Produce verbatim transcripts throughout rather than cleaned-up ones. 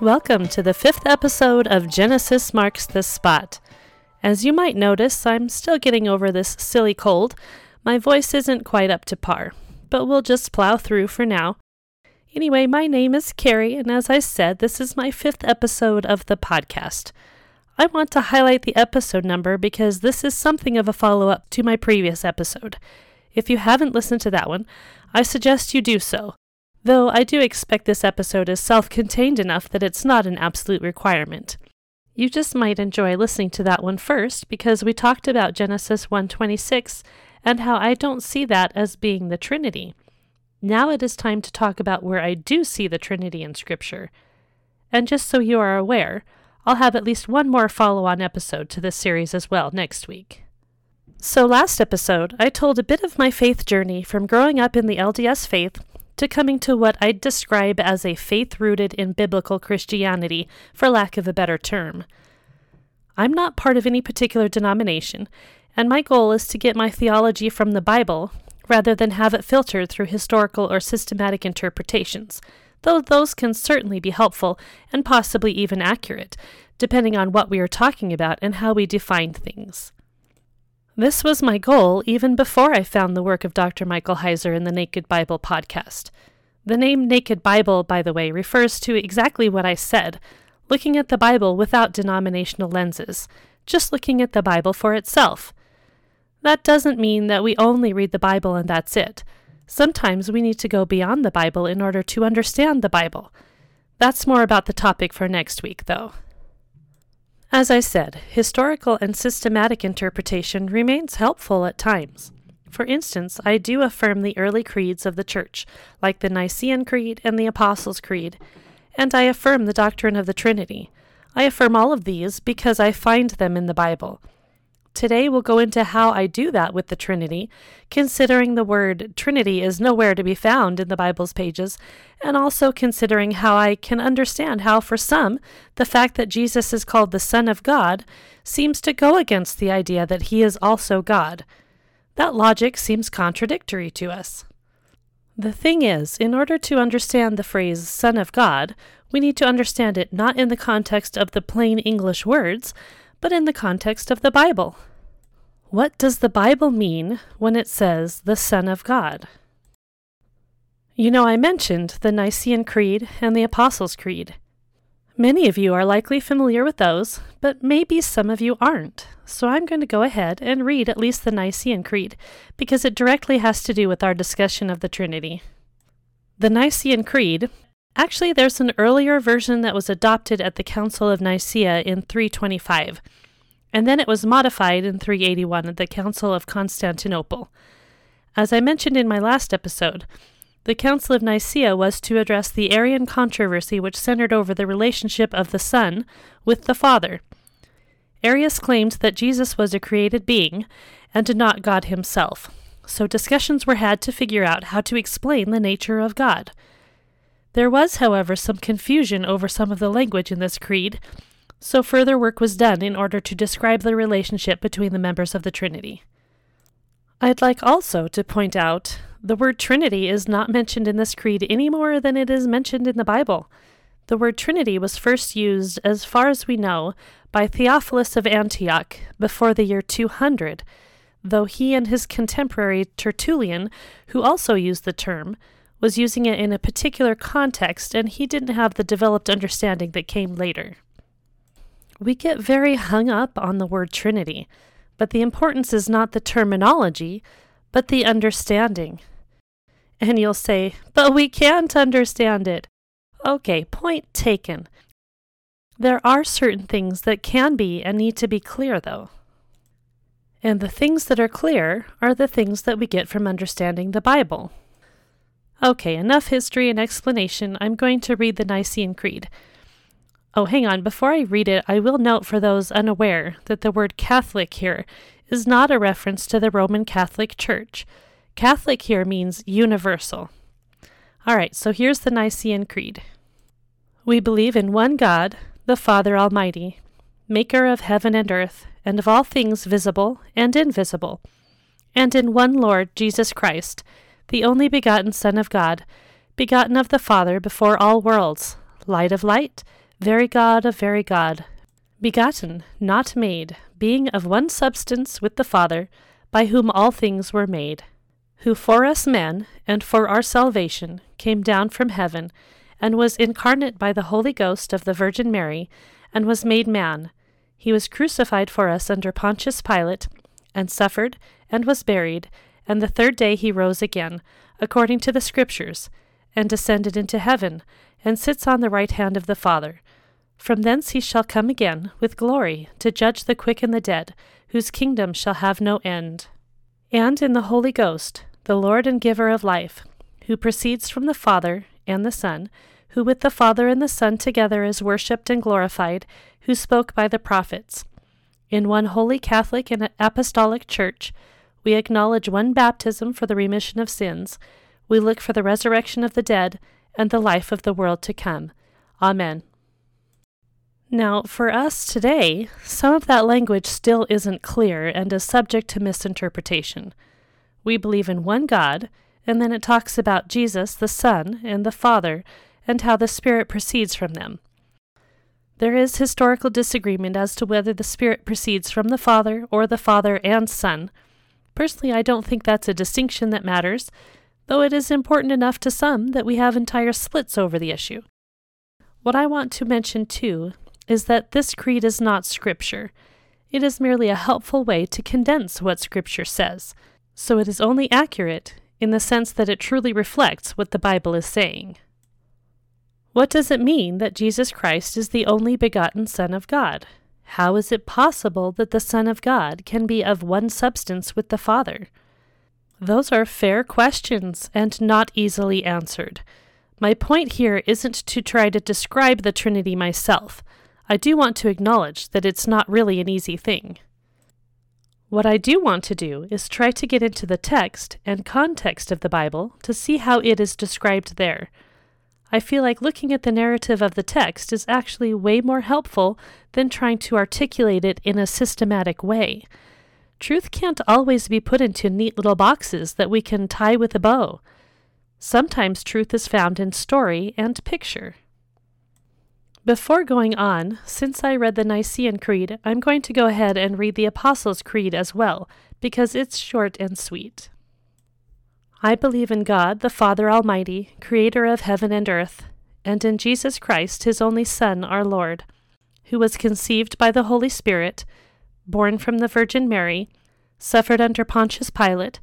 Welcome to the fifth episode of Genesis Marks the Spot. As you might notice, I'm still getting over this silly cold. My voice isn't quite up to par, but we'll just plow through for now. Anyway, my name is Carrie, and as I said, this is my fifth episode of the podcast. I want to highlight the episode number because this is something of a follow-up to my previous episode. If you haven't listened to that one, I suggest you do so. Though I do expect this episode is self-contained enough that it's not an absolute requirement. You just might enjoy listening to that one first because we talked about Genesis one twenty-six and how I don't see that as being the Trinity. Now it is time to talk about where I do see the Trinity in Scripture. And just so you are aware, I'll have at least one more follow-on episode to this series as well next week. So last episode, I told a bit of my faith journey from growing up in the L D S faith to coming to what I'd describe as a faith rooted in biblical Christianity, for lack of a better term. I'm not part of any particular denomination, and my goal is to get my theology from the Bible, rather than have it filtered through historical or systematic interpretations, though those can certainly be helpful and possibly even accurate, depending on what we are talking about and how we define things. This was my goal even before I found the work of Doctor Michael Heiser in the Naked Bible podcast. The name Naked Bible, by the way, refers to exactly what I said, looking at the Bible without denominational lenses, just looking at the Bible for itself. That doesn't mean that we only read the Bible and that's it. Sometimes we need to go beyond the Bible in order to understand the Bible. That's more about the topic for next week, though. As I said, historical and systematic interpretation remains helpful at times. For instance, I do affirm the early creeds of the Church, like the Nicene Creed and the Apostles' Creed, and I affirm the doctrine of the Trinity. I affirm all of these because I find them in the Bible. Today we'll go into how I do that with the Trinity, considering the word Trinity is nowhere to be found in the Bible's pages, and also considering how I can understand how, for some, the fact that Jesus is called the Son of God seems to go against the idea that he is also God. That logic seems contradictory to us. The thing is, in order to understand the phrase Son of God, we need to understand it not in the context of the plain English words, but in the context of the Bible. What does the Bible mean when it says the Son of God? You know, I mentioned the Nicene Creed and the Apostles' Creed. Many of you are likely familiar with those, but maybe some of you aren't. So I'm going to go ahead and read at least the Nicene Creed, because it directly has to do with our discussion of the Trinity. The Nicene Creed... Actually, there's an earlier version that was adopted at the Council of Nicaea in three twenty-five, and then it was modified in three eighty-one at the Council of Constantinople. As I mentioned in my last episode, the Council of Nicaea was to address the Arian controversy which centered over the relationship of the Son with the Father. Arius claimed that Jesus was a created being and not God himself, so discussions were had to figure out how to explain the nature of God. There was, however, some confusion over some of the language in this creed, so further work was done in order to describe the relationship between the members of the Trinity. I'd like also to point out the word Trinity is not mentioned in this creed any more than it is mentioned in the Bible. The word Trinity was first used, as far as we know, by Theophilus of Antioch before the year two hundred, though he and his contemporary Tertullian, who also used the term, was using it in a particular context, and he didn't have the developed understanding that came later. We get very hung up on the word Trinity, but the importance is not the terminology, but the understanding. And you'll say, but we can't understand it. Okay, point taken. There are certain things that can be and need to be clear, though. And the things that are clear are the things that we get from understanding the Bible. Okay, enough history and explanation. I'm going to read the Nicene Creed. Oh, hang on. Before I read it, I will note for those unaware that the word Catholic here is not a reference to the Roman Catholic Church. Catholic here means universal. All right, so here's the Nicene Creed. We believe in one God, the Father Almighty, maker of heaven and earth, and of all things visible and invisible, and in one Lord Jesus Christ, the only begotten Son of God, begotten of the Father before all worlds, light of light, Very God of very God, begotten, not made, being of one substance with the Father, by whom all things were made, who for us men, and for our salvation, came down from heaven, and was incarnate by the Holy Ghost of the Virgin Mary, and was made man. He was crucified for us under Pontius Pilate, and suffered, and was buried, and the third day he rose again, according to the Scriptures, and descended into heaven, and sits on the right hand of the Father. From thence he shall come again, with glory, to judge the quick and the dead, whose kingdom shall have no end. And in the Holy Ghost, the Lord and Giver of life, who proceeds from the Father and the Son, who with the Father and the Son together is worshipped and glorified, who spoke by the prophets. In one holy Catholic and apostolic Church, we acknowledge one baptism for the remission of sins. We look for the resurrection of the dead and the life of the world to come. Amen. Now, for us today, some of that language still isn't clear and is subject to misinterpretation. We believe in one God, and then it talks about Jesus, the Son, and the Father, and how the Spirit proceeds from them. There is historical disagreement as to whether the Spirit proceeds from the Father or the Father and Son. Personally, I don't think that's a distinction that matters, though it is important enough to some that we have entire splits over the issue. What I want to mention, too, is that this creed is not Scripture. It is merely a helpful way to condense what Scripture says, so it is only accurate in the sense that it truly reflects what the Bible is saying. What does it mean that Jesus Christ is the only begotten Son of God? How is it possible that the Son of God can be of one substance with the Father? Those are fair questions and not easily answered. My point here isn't to try to describe the Trinity myself. I do want to acknowledge that it's not really an easy thing. What I do want to do is try to get into the text and context of the Bible to see how it is described there. I feel like looking at the narrative of the text is actually way more helpful than trying to articulate it in a systematic way. Truth can't always be put into neat little boxes that we can tie with a bow. Sometimes truth is found in story and picture. Before going on, since I read the Nicene Creed, I'm going to go ahead and read the Apostles' Creed as well, because it's short and sweet. I believe in God, the Father Almighty, creator of heaven and earth, and in Jesus Christ, his only Son, our Lord, who was conceived by the Holy Spirit, born from the Virgin Mary, suffered under Pontius Pilate,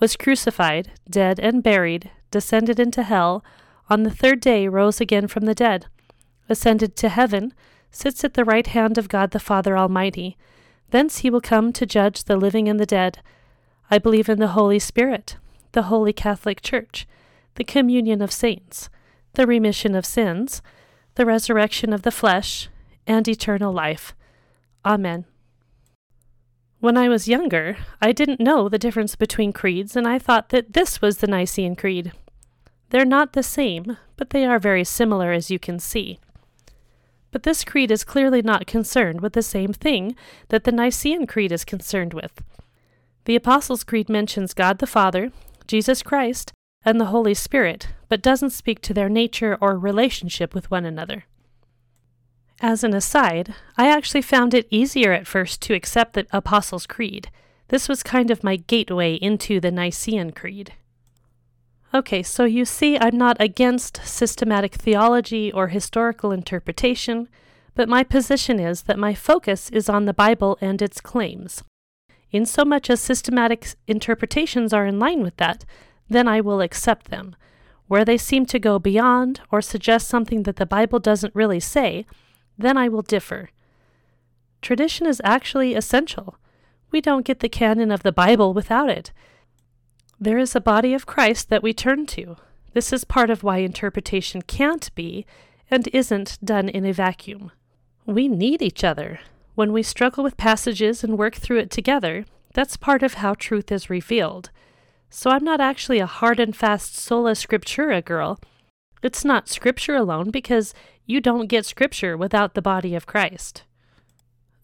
was crucified, dead and buried, descended into hell, on the third day rose again from the dead, ascended to heaven, sits at the right hand of God the Father Almighty. Thence he will come to judge the living and the dead. I believe in the Holy Spirit, the Holy Catholic Church, the communion of saints, the remission of sins, the resurrection of the flesh, and eternal life. Amen. When I was younger, I didn't know the difference between creeds, and I thought that this was the Nicene Creed. They're not the same, but they are very similar, as you can see. But this creed is clearly not concerned with the same thing that the Nicene Creed is concerned with. The Apostles' Creed mentions God the Father, Jesus Christ, and the Holy Spirit, but doesn't speak to their nature or relationship with one another. As an aside, I actually found it easier at first to accept the Apostles' Creed. This was kind of my gateway into the Nicene Creed. Okay, so you see I'm not against systematic theology or historical interpretation, but my position is that my focus is on the Bible and its claims. In so much as systematic interpretations are in line with that, then I will accept them. Where they seem to go beyond or suggest something that the Bible doesn't really say, then I will differ. Tradition is actually essential. We don't get the canon of the Bible without it. There is a body of Christ that we turn to. This is part of why interpretation can't be and isn't done in a vacuum. We need each other. When we struggle with passages and work through it together, that's part of how truth is revealed. So I'm not actually a hard and fast sola scriptura girl. It's not Scripture alone, because you don't get Scripture without the body of Christ.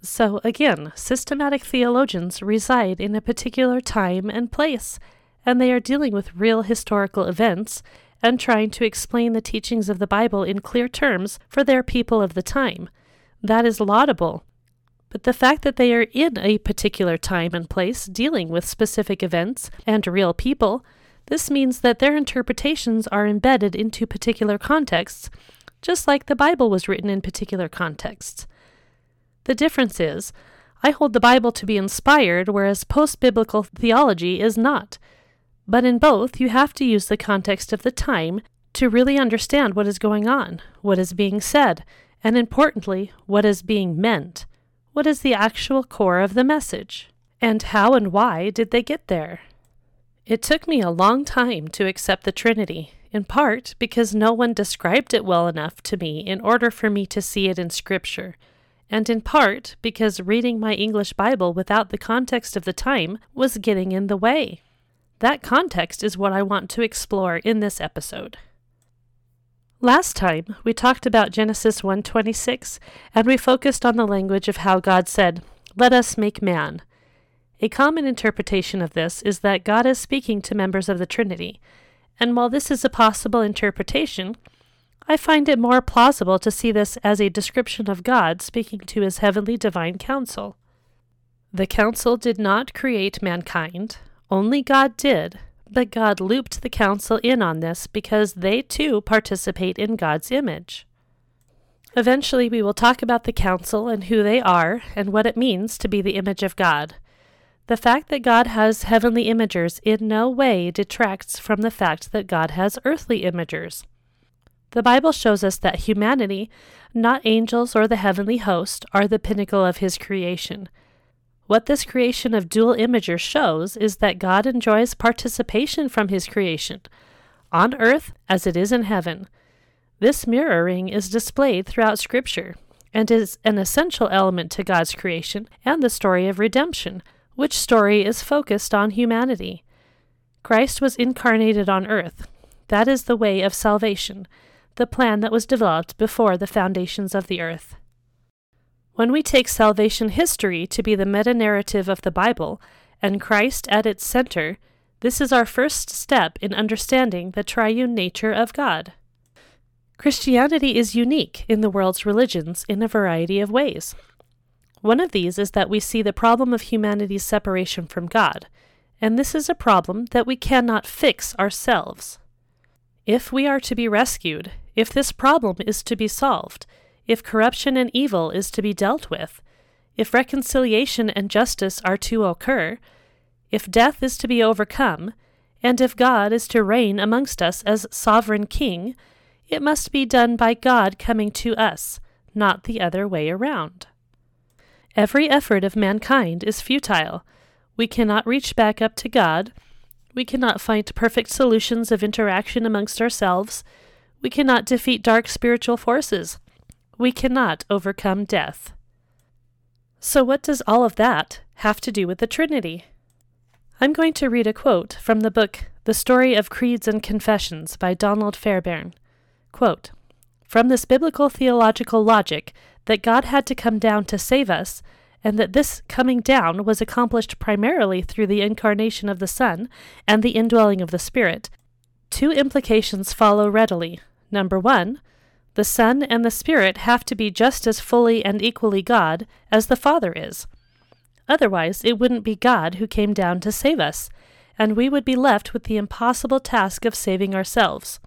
So again, systematic theologians reside in a particular time and place, and they are dealing with real historical events and trying to explain the teachings of the Bible in clear terms for their people of the time. That is laudable. But the fact that they are in a particular time and place dealing with specific events and real people, this means that their interpretations are embedded into particular contexts, just like the Bible was written in particular contexts. The difference is, I hold the Bible to be inspired, whereas post-biblical theology is not. But in both, you have to use the context of the time to really understand what is going on, what is being said, and importantly, what is being meant. What is the actual core of the message? And how and why did they get there? It took me a long time to accept the Trinity, in part because no one described it well enough to me in order for me to see it in Scripture, and in part because reading my English Bible without the context of the time was getting in the way. That context is what I want to explore in this episode. Last time, we talked about Genesis one twenty-six, and we focused on the language of how God said, "Let us make man." A common interpretation of this is that God is speaking to members of the Trinity, and while this is a possible interpretation, I find it more plausible to see this as a description of God speaking to his heavenly divine council. The council did not create mankind, only God did. But God looped the council in on this because they too participate in God's image. Eventually we will talk about the council and who they are and what it means to be the image of God. The fact that God has heavenly imagers in no way detracts from the fact that God has earthly imagers. The Bible shows us that humanity, not angels or the heavenly host, are the pinnacle of his creation. What this creation of dual imager shows is that God enjoys participation from his creation, on earth as it is in heaven. This mirroring is displayed throughout Scripture, and is an essential element to God's creation and the story of redemption, which story is focused on humanity. Christ was incarnated on earth. That is the way of salvation, the plan that was developed before the foundations of the earth. When we take salvation history to be the meta-narrative of the Bible, and Christ at its center, this is our first step in understanding the triune nature of God. Christianity is unique in the world's religions in a variety of ways. One of these is that we see the problem of humanity's separation from God, and this is a problem that we cannot fix ourselves. If we are to be rescued, if this problem is to be solved, if corruption and evil is to be dealt with, if reconciliation and justice are to occur, if death is to be overcome, and if God is to reign amongst us as sovereign king, it must be done by God coming to us, not the other way around. Every effort of mankind is futile. We cannot reach back up to God. We cannot find perfect solutions of interaction amongst ourselves. We cannot defeat dark spiritual forces. We cannot overcome death. So what does all of that have to do with the Trinity? I'm going to read a quote from the book The Story of Creeds and Confessions by Donald Fairbairn. Quote, "From this biblical theological logic that God had to come down to save us, and that this coming down was accomplished primarily through the incarnation of the Son and the indwelling of the Spirit, two implications follow readily. Number one, the Son and the Spirit have to be just as fully and equally God as the Father is. Otherwise, it wouldn't be God who came down to save us, and we would be left with the impossible task of saving ourselves.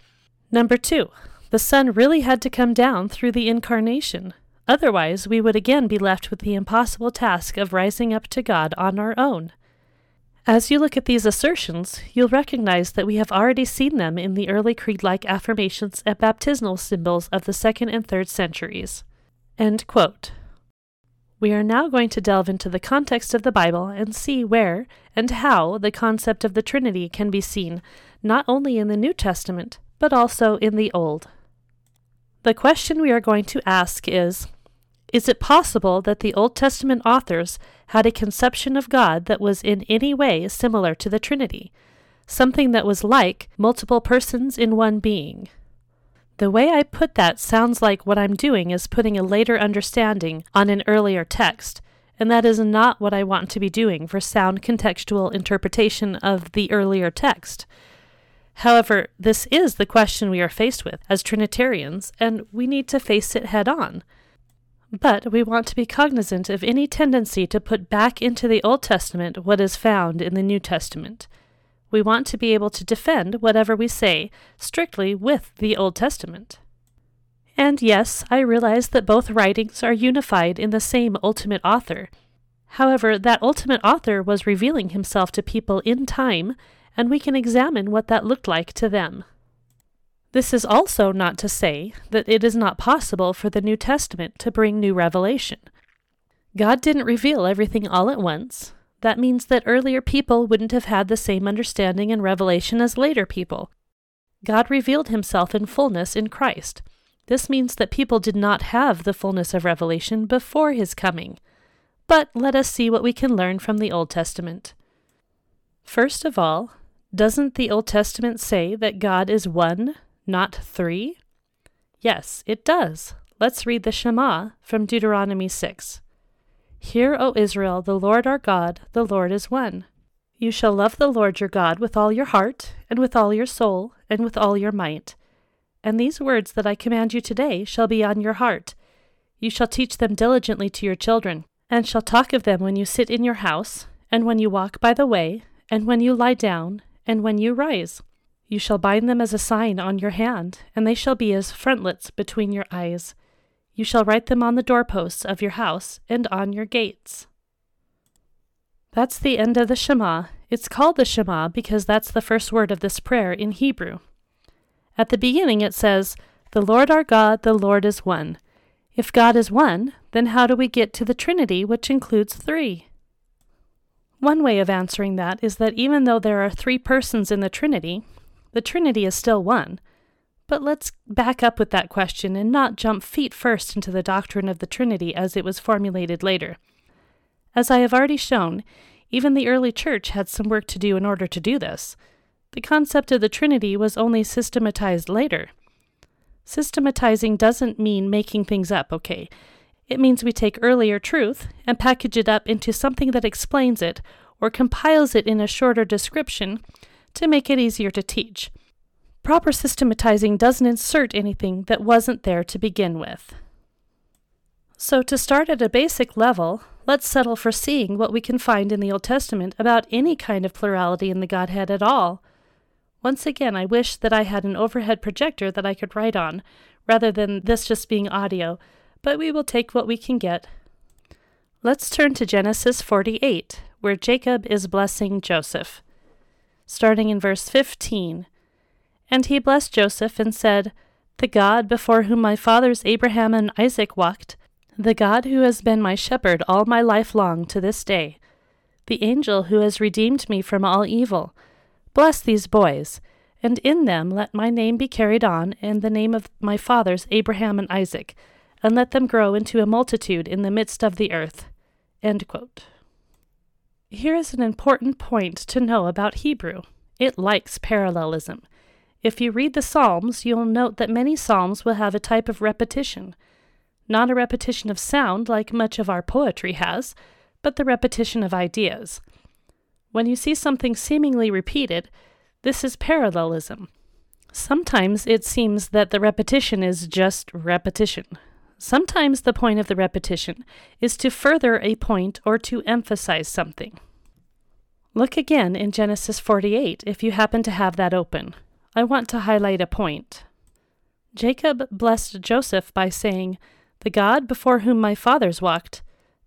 Number two, the Son really had to come down through the Incarnation. Otherwise, we would again be left with the impossible task of rising up to God on our own." As you look at these assertions, you'll recognize that we have already seen them in the early creed-like affirmations and baptismal symbols of the second and third centuries. End quote. We are now going to delve into the context of the Bible and see where and how the concept of the Trinity can be seen, not only in the New Testament, but also in the Old. The question we are going to ask is, is it possible that the Old Testament authors had a conception of God that was in any way similar to the Trinity, something that was like multiple persons in one being? The way I put that sounds like what I'm doing is putting a later understanding on an earlier text, and that is not what I want to be doing for sound contextual interpretation of the earlier text. However, this is the question we are faced with as Trinitarians, and we need to face it head on. But we want to be cognizant of any tendency to put back into the Old Testament what is found in the New Testament. We want to be able to defend whatever we say strictly with the Old Testament. And yes, I realize that both writings are unified in the same ultimate author. However, that ultimate author was revealing himself to people in time, and we can examine what that looked like to them. This is also not to say that it is not possible for the New Testament to bring new revelation. God didn't reveal everything all at once. That means that earlier people wouldn't have had the same understanding and revelation as later people. God revealed himself in fullness in Christ. This means that people did not have the fullness of revelation before his coming. But let us see what we can learn from the Old Testament. First of all, doesn't the Old Testament say that God is one, not three? Yes, it does. Let's read the Shema from Deuteronomy six. Hear, O Israel, the Lord our God, the Lord is one. You shall love the Lord your God with all your heart, and with all your soul, and with all your might. And these words that I command you today shall be on your heart. You shall teach them diligently to your children, and shall talk of them when you sit in your house, and when you walk by the way, and when you lie down, and when you rise. You shall bind them as a sign on your hand, and they shall be as frontlets between your eyes. You shall write them on the doorposts of your house and on your gates. That's the end of the Shema. It's called the Shema because that's the first word of this prayer in Hebrew. At the beginning it says, "The Lord our God, the Lord is one." If God is one, then how do we get to the Trinity, which includes three? One way of answering that is that even though there are three persons in the Trinity, the Trinity is still one. But let's back up with that question and not jump feet first into the doctrine of the Trinity as it was formulated later. As I have already shown, even the early church had some work to do in order to do this. The concept of the Trinity was only systematized later. Systematizing doesn't mean making things up, okay? It means we take earlier truth and package it up into something that explains it or compiles it in a shorter description to make it easier to teach. Proper systematizing doesn't insert anything that wasn't there to begin with. So to start at a basic level, let's settle for seeing what we can find in the Old Testament about any kind of plurality in the Godhead at all. Once again, I wish that I had an overhead projector that I could write on, rather than this just being audio, but we will take what we can get. Let's turn to Genesis forty-eight, where Jacob is blessing Joseph. Starting in verse fifteen, "And he blessed Joseph and said, The God before whom my fathers Abraham and Isaac walked, the God who has been my shepherd all my life long to this day, the angel who has redeemed me from all evil, bless these boys, and in them let my name be carried on and the name of my fathers Abraham and Isaac, and let them grow into a multitude in the midst of the earth." End quote. Here is an important point to know about Hebrew. It likes parallelism. If you read the Psalms, you'll note that many Psalms will have a type of repetition. Not a repetition of sound like much of our poetry has, but the repetition of ideas. When you see something seemingly repeated, this is parallelism. Sometimes it seems that the repetition is just repetition. Sometimes the point of the repetition is to further a point or to emphasize something. Look again in Genesis forty-eight if you happen to have that open. I want to highlight a point. Jacob blessed Joseph by saying, "The God before whom my fathers walked,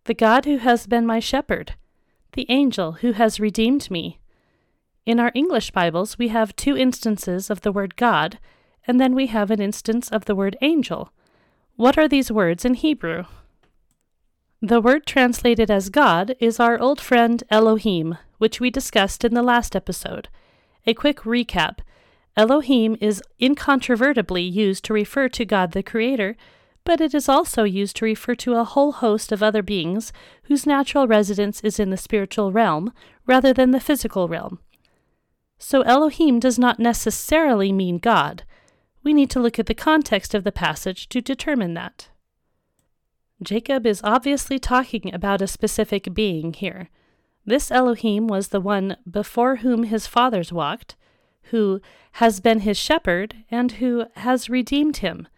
the God who has been my shepherd, the angel who has redeemed me." In our English Bibles, we have two instances of the word God, and then we have an instance of the word angel. What are these words in Hebrew? The word translated as God is our old friend Elohim, which we discussed in the last episode. A quick recap. Elohim is incontrovertibly used to refer to God the Creator, but it is also used to refer to a whole host of other beings whose natural residence is in the spiritual realm rather than the physical realm. So Elohim does not necessarily mean God. We need to look at the context of the passage to determine that. Jacob is obviously talking about a specific being here. This Elohim was the one before whom his fathers walked, who has been his shepherd and who has redeemed him.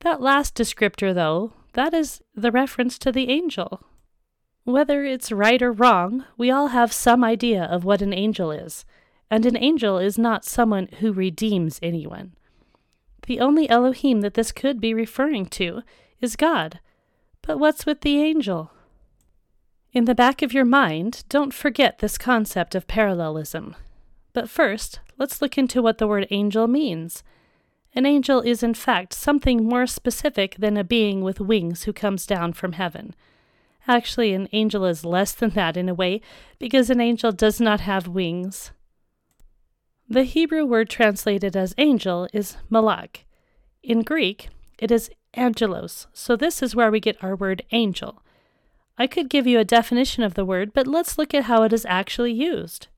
That last descriptor, though, that is the reference to the angel. Whether it's right or wrong, we all have some idea of what an angel is, and an angel is not someone who redeems anyone. The only Elohim that this could be referring to is God. But what's with the angel? In the back of your mind, don't forget this concept of parallelism. But first, let's look into what the word angel means. An angel is in fact something more specific than a being with wings who comes down from heaven. Actually, an angel is less than that in a way, because an angel does not have wings. The Hebrew word translated as angel is malach. In Greek, it is angelos, so this is where we get our word angel. I could give you a definition of the word, but let's look at how it is actually used.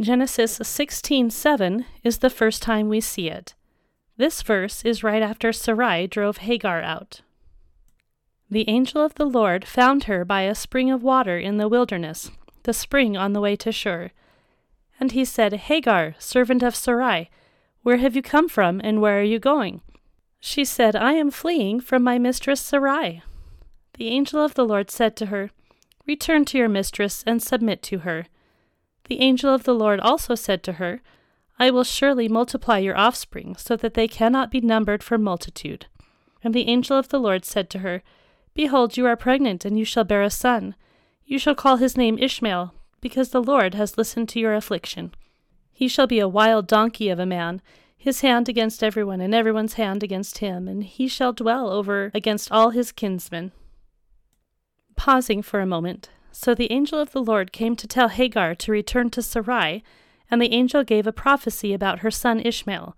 Genesis sixteen seven is the first time we see it. This verse is right after Sarai drove Hagar out. The angel of the Lord found her by a spring of water in the wilderness, the spring on the way to Shur. And he said, Hagar, servant of Sarai, where have you come from and where are you going? She said, I am fleeing from my mistress Sarai. The angel of the Lord said to her, Return to your mistress and submit to her. The angel of the Lord also said to her, I will surely multiply your offspring, so that they cannot be numbered for multitude. And the angel of the Lord said to her, Behold, you are pregnant, and you shall bear a son. You shall call his name Ishmael, because the Lord has listened to your affliction. He shall be a wild donkey of a man, his hand against everyone, and everyone's hand against him, and he shall dwell over against all his kinsmen. Pausing for a moment, so the angel of the Lord came to tell Hagar to return to Sarai, and the angel gave a prophecy about her son Ishmael.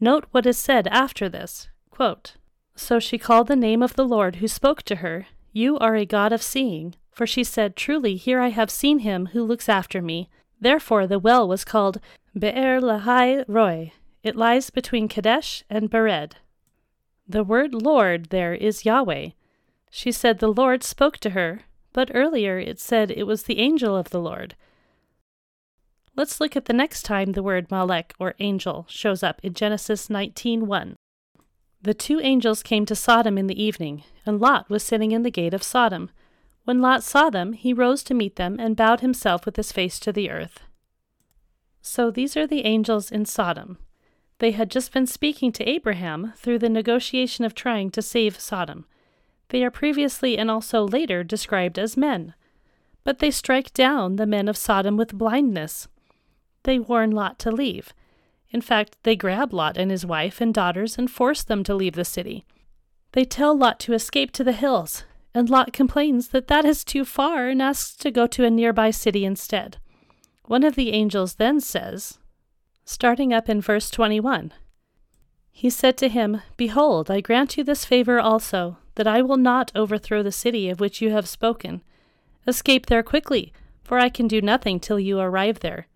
Note what is said after this, quote, So she called the name of the Lord who spoke to her, You are a God of seeing, for she said, Truly here I have seen him who looks after me. Therefore the well was called Be'er Lahai Roy. It lies between Kadesh and Bered. The word Lord there is Yahweh. She said the Lord spoke to her, but earlier it said it was the angel of the Lord. Let's look at the next time the word Malach, or angel, shows up in Genesis nineteen one. The two angels came to Sodom in the evening, and Lot was sitting in the gate of Sodom. When Lot saw them, he rose to meet them and bowed himself with his face to the earth. So these are the angels in Sodom. They had just been speaking to Abraham through the negotiation of trying to save Sodom. They are previously and also later described as men. But they strike down the men of Sodom with blindness. They warn Lot to leave. In fact, they grab Lot and his wife and daughters and force them to leave the city. They tell Lot to escape to the hills, and Lot complains that that is too far and asks to go to a nearby city instead. One of the angels then says, starting up in verse twenty-one, He said to him, Behold, I grant you this favor also, that I will not overthrow the city of which you have spoken. Escape there quickly, for I can do nothing till you arrive there.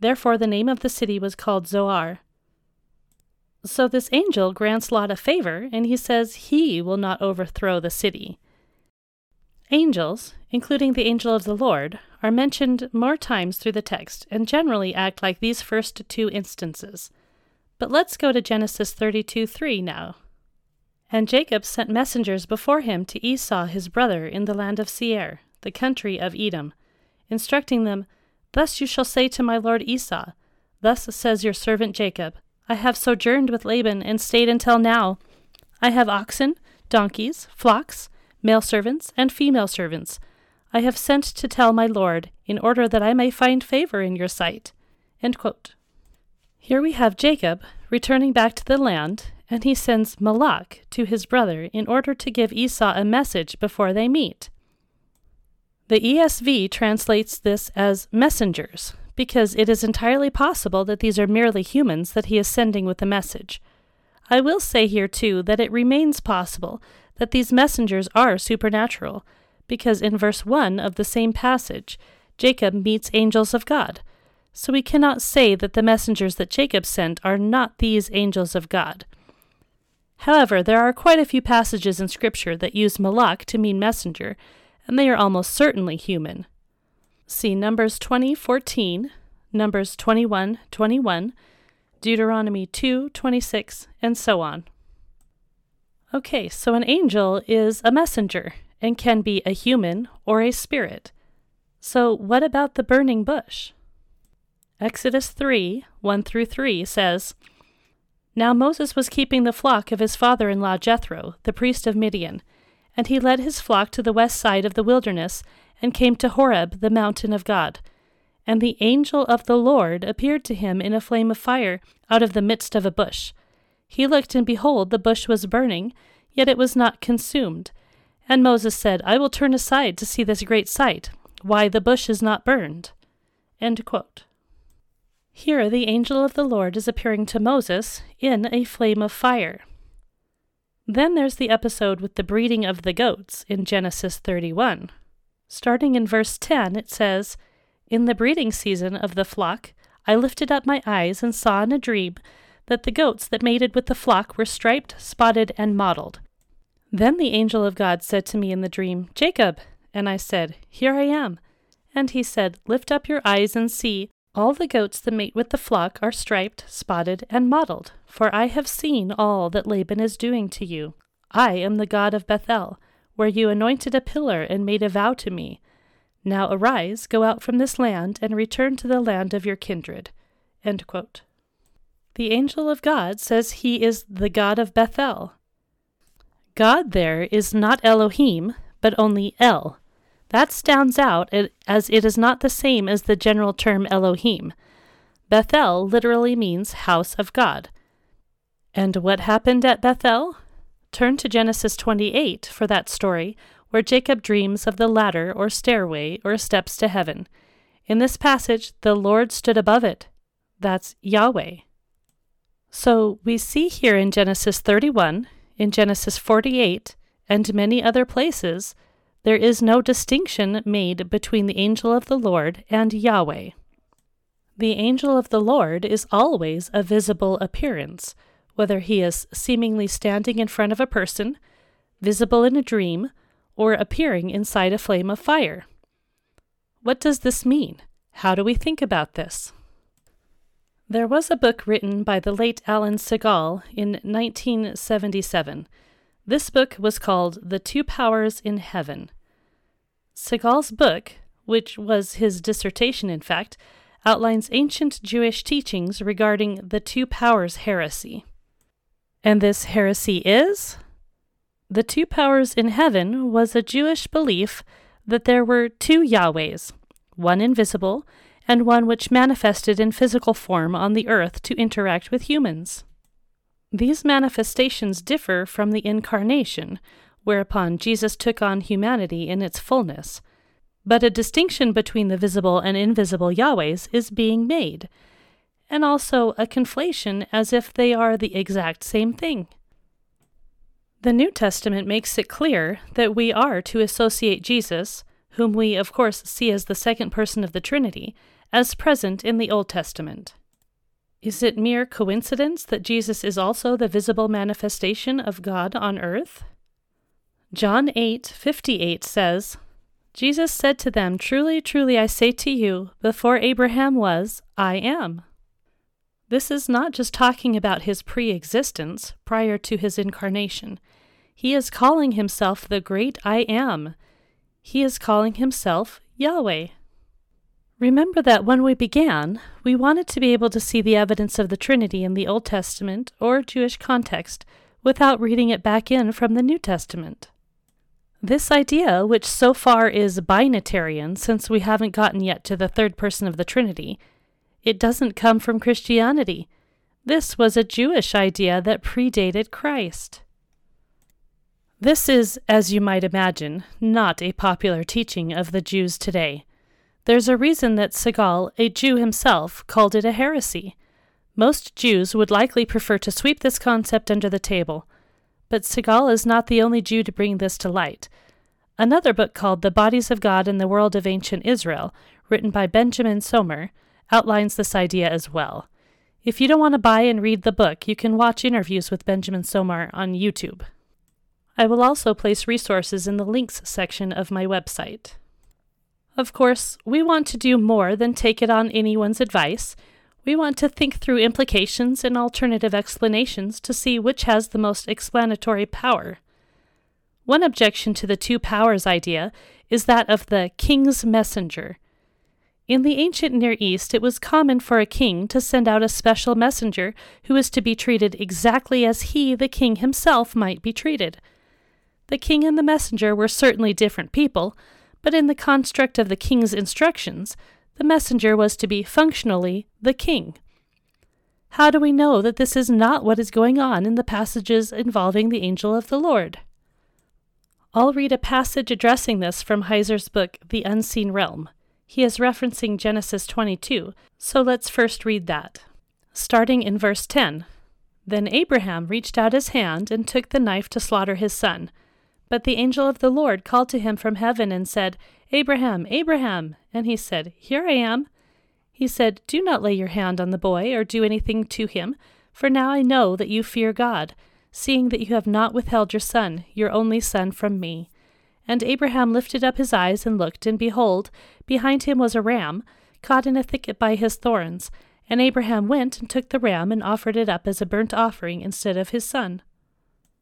Therefore the name of the city was called Zoar. So this angel grants Lot a favor, and he says he will not overthrow the city. Angels, including the angel of the Lord, are mentioned more times through the text, and generally act like these first two instances. But let's go to Genesis thirty-two three now. And Jacob sent messengers before him to Esau his brother in the land of Seir, the country of Edom, instructing them, Thus you shall say to my lord Esau, Thus says your servant Jacob, I have sojourned with Laban and stayed until now. I have oxen, donkeys, flocks, male servants, and female servants. I have sent to tell my lord, in order that I may find favor in your sight. End quote. Here we have Jacob returning back to the land, and he sends Malach to his brother in order to give Esau a message before they meet. The E S V translates this as messengers, because it is entirely possible that these are merely humans that he is sending with a message. I will say here, too, that it remains possible that these messengers are supernatural, because in verse one of the same passage, Jacob meets angels of God, so we cannot say that the messengers that Jacob sent are not these angels of God. However, there are quite a few passages in Scripture that use Malach to mean messenger, and they are almost certainly human. See Numbers twenty fourteen, Numbers twenty-one twenty-one, Deuteronomy two twenty-six, and so on. Okay, so an angel is a messenger and can be a human or a spirit. So what about the burning bush? Exodus three one through three says, "Now Moses was keeping the flock of his father-in-law Jethro, the priest of Midian, and he led his flock to the west side of the wilderness and came to Horeb, the mountain of God. And the angel of the Lord appeared to him in a flame of fire out of the midst of a bush. He looked, and behold, the bush was burning, yet it was not consumed. And Moses said, I will turn aside to see this great sight, why the bush is not burned." End quote. Here the angel of the Lord is appearing to Moses in a flame of fire. Then there's the episode with the breeding of the goats in Genesis thirty-one. Starting in verse ten, it says, "In the breeding season of the flock, I lifted up my eyes and saw in a dream that the goats that mated with the flock were striped, spotted, and mottled. Then the angel of God said to me in the dream, Jacob! And I said, Here I am. And he said, Lift up your eyes and see, all the goats that mate with the flock are striped, spotted, and mottled, for I have seen all that Laban is doing to you. I am the God of Bethel, where you anointed a pillar and made a vow to me. Now arise, go out from this land, and return to the land of your kindred." End quote. The angel of God says he is the God of Bethel. God there is not Elohim, but only El. That stands out as it is not the same as the general term Elohim. Bethel literally means house of God. And what happened at Bethel? Turn to Genesis twenty-eight for that story, where Jacob dreams of the ladder or stairway or steps to heaven. In this passage, the Lord stood above it. That's Yahweh. So we see here in Genesis thirty-one, in Genesis forty-eight, and many other places, there is no distinction made between the angel of the Lord and Yahweh. The angel of the Lord is always a visible appearance, whether he is seemingly standing in front of a person, visible in a dream, or appearing inside a flame of fire. What does this mean? How do we think about this? There was a book written by the late Alan Segal in nineteen seventy-seven. This book was called The Two Powers in Heaven. Segal's book, which was his dissertation in fact, outlines ancient Jewish teachings regarding the Two Powers heresy. And this heresy is? The Two Powers in Heaven was a Jewish belief that there were two Yahwehs, one invisible and one which manifested in physical form on the earth to interact with humans. These manifestations differ from the Incarnation, whereupon Jesus took on humanity in its fullness. But a distinction between the visible and invisible Yahwehs is being made, and also a conflation as if they are the exact same thing. The New Testament makes it clear that we are to associate Jesus, whom we of course see as the second person of the Trinity, as present in the Old Testament. Is it mere coincidence that Jesus is also the visible manifestation of God on earth? John eight fifty-eight says, "Jesus said to them, Truly, truly, I say to you, before Abraham was, I am." This is not just talking about his pre-existence prior to his incarnation. He is calling himself the great I am. He is calling himself Yahweh. Remember that when we began, we wanted to be able to see the evidence of the Trinity in the Old Testament or Jewish context without reading it back in from the New Testament. This idea, which so far is binitarian since we haven't gotten yet to the third person of the Trinity, it doesn't come from Christianity. This was a Jewish idea that predated Christ. This is, as you might imagine, not a popular teaching of the Jews today. There's a reason that Segal, a Jew himself, called it a heresy. Most Jews would likely prefer to sweep this concept under the table, but Segal is not the only Jew to bring this to light. Another book called The Bodies of God in the World of Ancient Israel, written by Benjamin Sommer, outlines this idea as well. If you don't want to buy and read the book, you can watch interviews with Benjamin Sommer on YouTube. I will also place resources in the links section of my website. Of course, we want to do more than take it on anyone's advice. We want to think through implications and alternative explanations to see which has the most explanatory power. One objection to the two powers idea is that of the king's messenger. In the ancient Near East, it was common for a king to send out a special messenger who was to be treated exactly as he, the king himself, might be treated. The king and the messenger were certainly different people, but in the construct of the king's instructions, the messenger was to be functionally the king. How do we know that this is not what is going on in the passages involving the angel of the Lord? I'll read a passage addressing this from Heiser's book, The Unseen Realm. He is referencing Genesis twenty-two, so let's first read that. Starting in verse ten, "Then Abraham reached out his hand and took the knife to slaughter his son. But the angel of the Lord called to him from heaven and said, 'Abraham, Abraham!' And he said, 'Here I am.' He said, 'Do not lay your hand on the boy or do anything to him, for now I know that you fear God, seeing that you have not withheld your son, your only son, from me.' And Abraham lifted up his eyes and looked, and behold, behind him was a ram, caught in a thicket by his thorns. And Abraham went and took the ram and offered it up as a burnt offering instead of his son.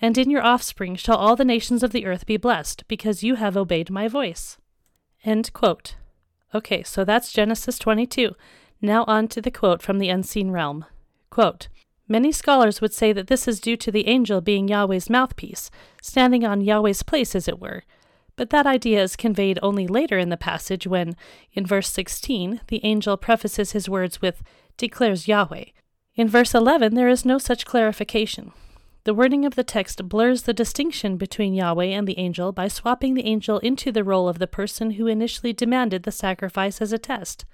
and in your offspring shall all the nations of the earth be blessed, because you have obeyed my voice." End quote. Okay, so that's Genesis twenty-two. Now on to the quote from the Unseen Realm. Quote, "Many scholars would say that this is due to the angel being Yahweh's mouthpiece, standing on Yahweh's place, as it were. But that idea is conveyed only later in the passage when, in verse sixteen, the angel prefaces his words with, 'declares Yahweh.' In verse eleven, there is no such clarification. The wording of the text blurs the distinction between Yahweh and the angel by swapping the angel into the role of the person who initially demanded the sacrifice as a test,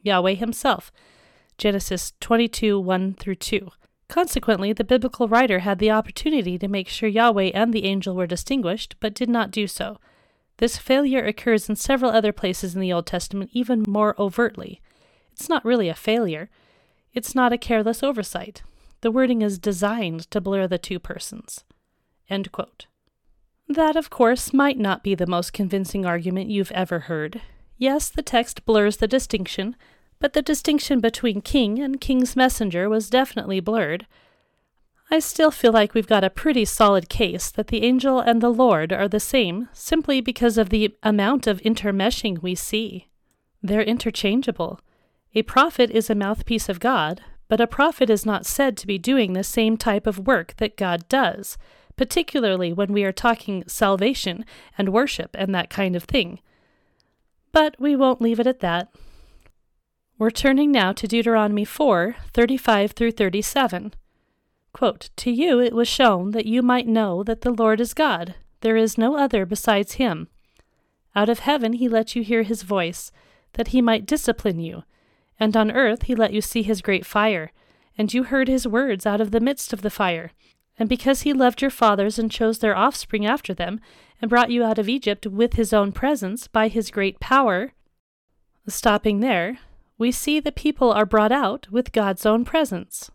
Yahweh himself, Genesis twenty-two, one through two. Consequently, the biblical writer had the opportunity to make sure Yahweh and the angel were distinguished, but did not do so. This failure occurs in several other places in the Old Testament even more overtly. It's not really a failure. It's not a careless oversight. The wording is designed to blur the two persons." End quote. That, of course, might not be the most convincing argument you've ever heard. Yes, the text blurs the distinction, but the distinction between king and king's messenger was definitely blurred. I still feel like we've got a pretty solid case that the angel and the Lord are the same, simply because of the amount of intermeshing we see. They're interchangeable. A prophet is a mouthpiece of God, but a prophet is not said to be doing the same type of work that God does, particularly when we are talking salvation and worship and that kind of thing. But we won't leave it at that. We're turning now to Deuteronomy four, thirty-five through thirty-seven. Quote, "To you it was shown that you might know that the Lord is God. There is no other besides him. Out of heaven he let you hear his voice, that he might discipline you. And on earth he let you see his great fire. And you heard his words out of the midst of the fire. And because he loved your fathers and chose their offspring after them, and brought you out of Egypt with his own presence by his great power." Stopping there, we see the people are brought out with God's own presence.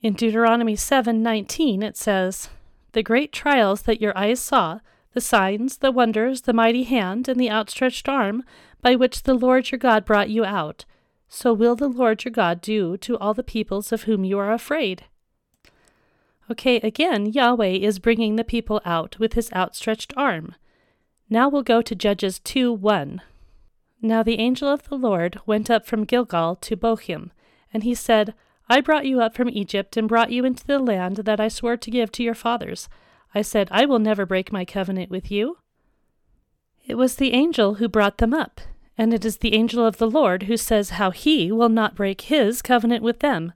In Deuteronomy seven nineteen it says, "The great trials that your eyes saw, the signs, the wonders, the mighty hand, and the outstretched arm, by which the Lord your God brought you out, so will the Lord your God do to all the peoples of whom you are afraid." Okay, again, Yahweh is bringing the people out with his outstretched arm. Now we'll go to Judges two one. "Now the angel of the Lord went up from Gilgal to Bochim, and he said, 'I brought you up from Egypt and brought you into the land that I swore to give to your fathers. I said, I will never break my covenant with you.'" It was the angel who brought them up, and it is the angel of the Lord who says how he will not break his covenant with them.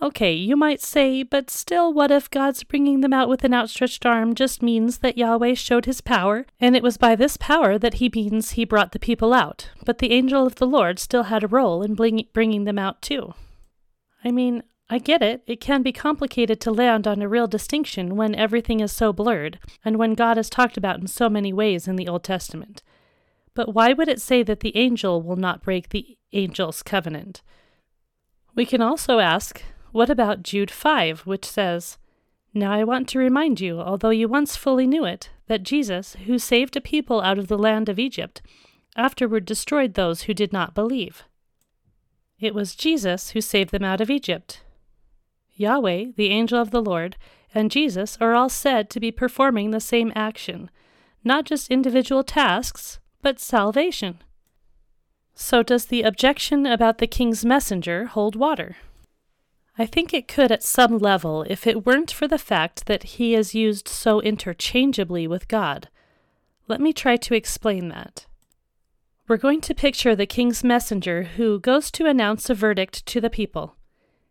Okay, you might say, but still, what if God's bringing them out with an outstretched arm just means that Yahweh showed his power, and it was by this power that he means he brought the people out, but the angel of the Lord still had a role in bringing them out too. I mean, I get it, it can be complicated to land on a real distinction when everything is so blurred, and when God is talked about in so many ways in the Old Testament. But why would it say that the angel will not break the angel's covenant? We can also ask, what about Jude five, which says, "Now I want to remind you, although you once fully knew it, that Jesus, who saved a people out of the land of Egypt, afterward destroyed those who did not believe." It was Jesus who saved them out of Egypt. Yahweh, the angel of the Lord, and Jesus are all said to be performing the same action, not just individual tasks, but salvation. So does the objection about the king's messenger hold water? I think it could at some level if it weren't for the fact that he is used so interchangeably with God. Let me try to explain that. We're going to picture the king's messenger who goes to announce a verdict to the people.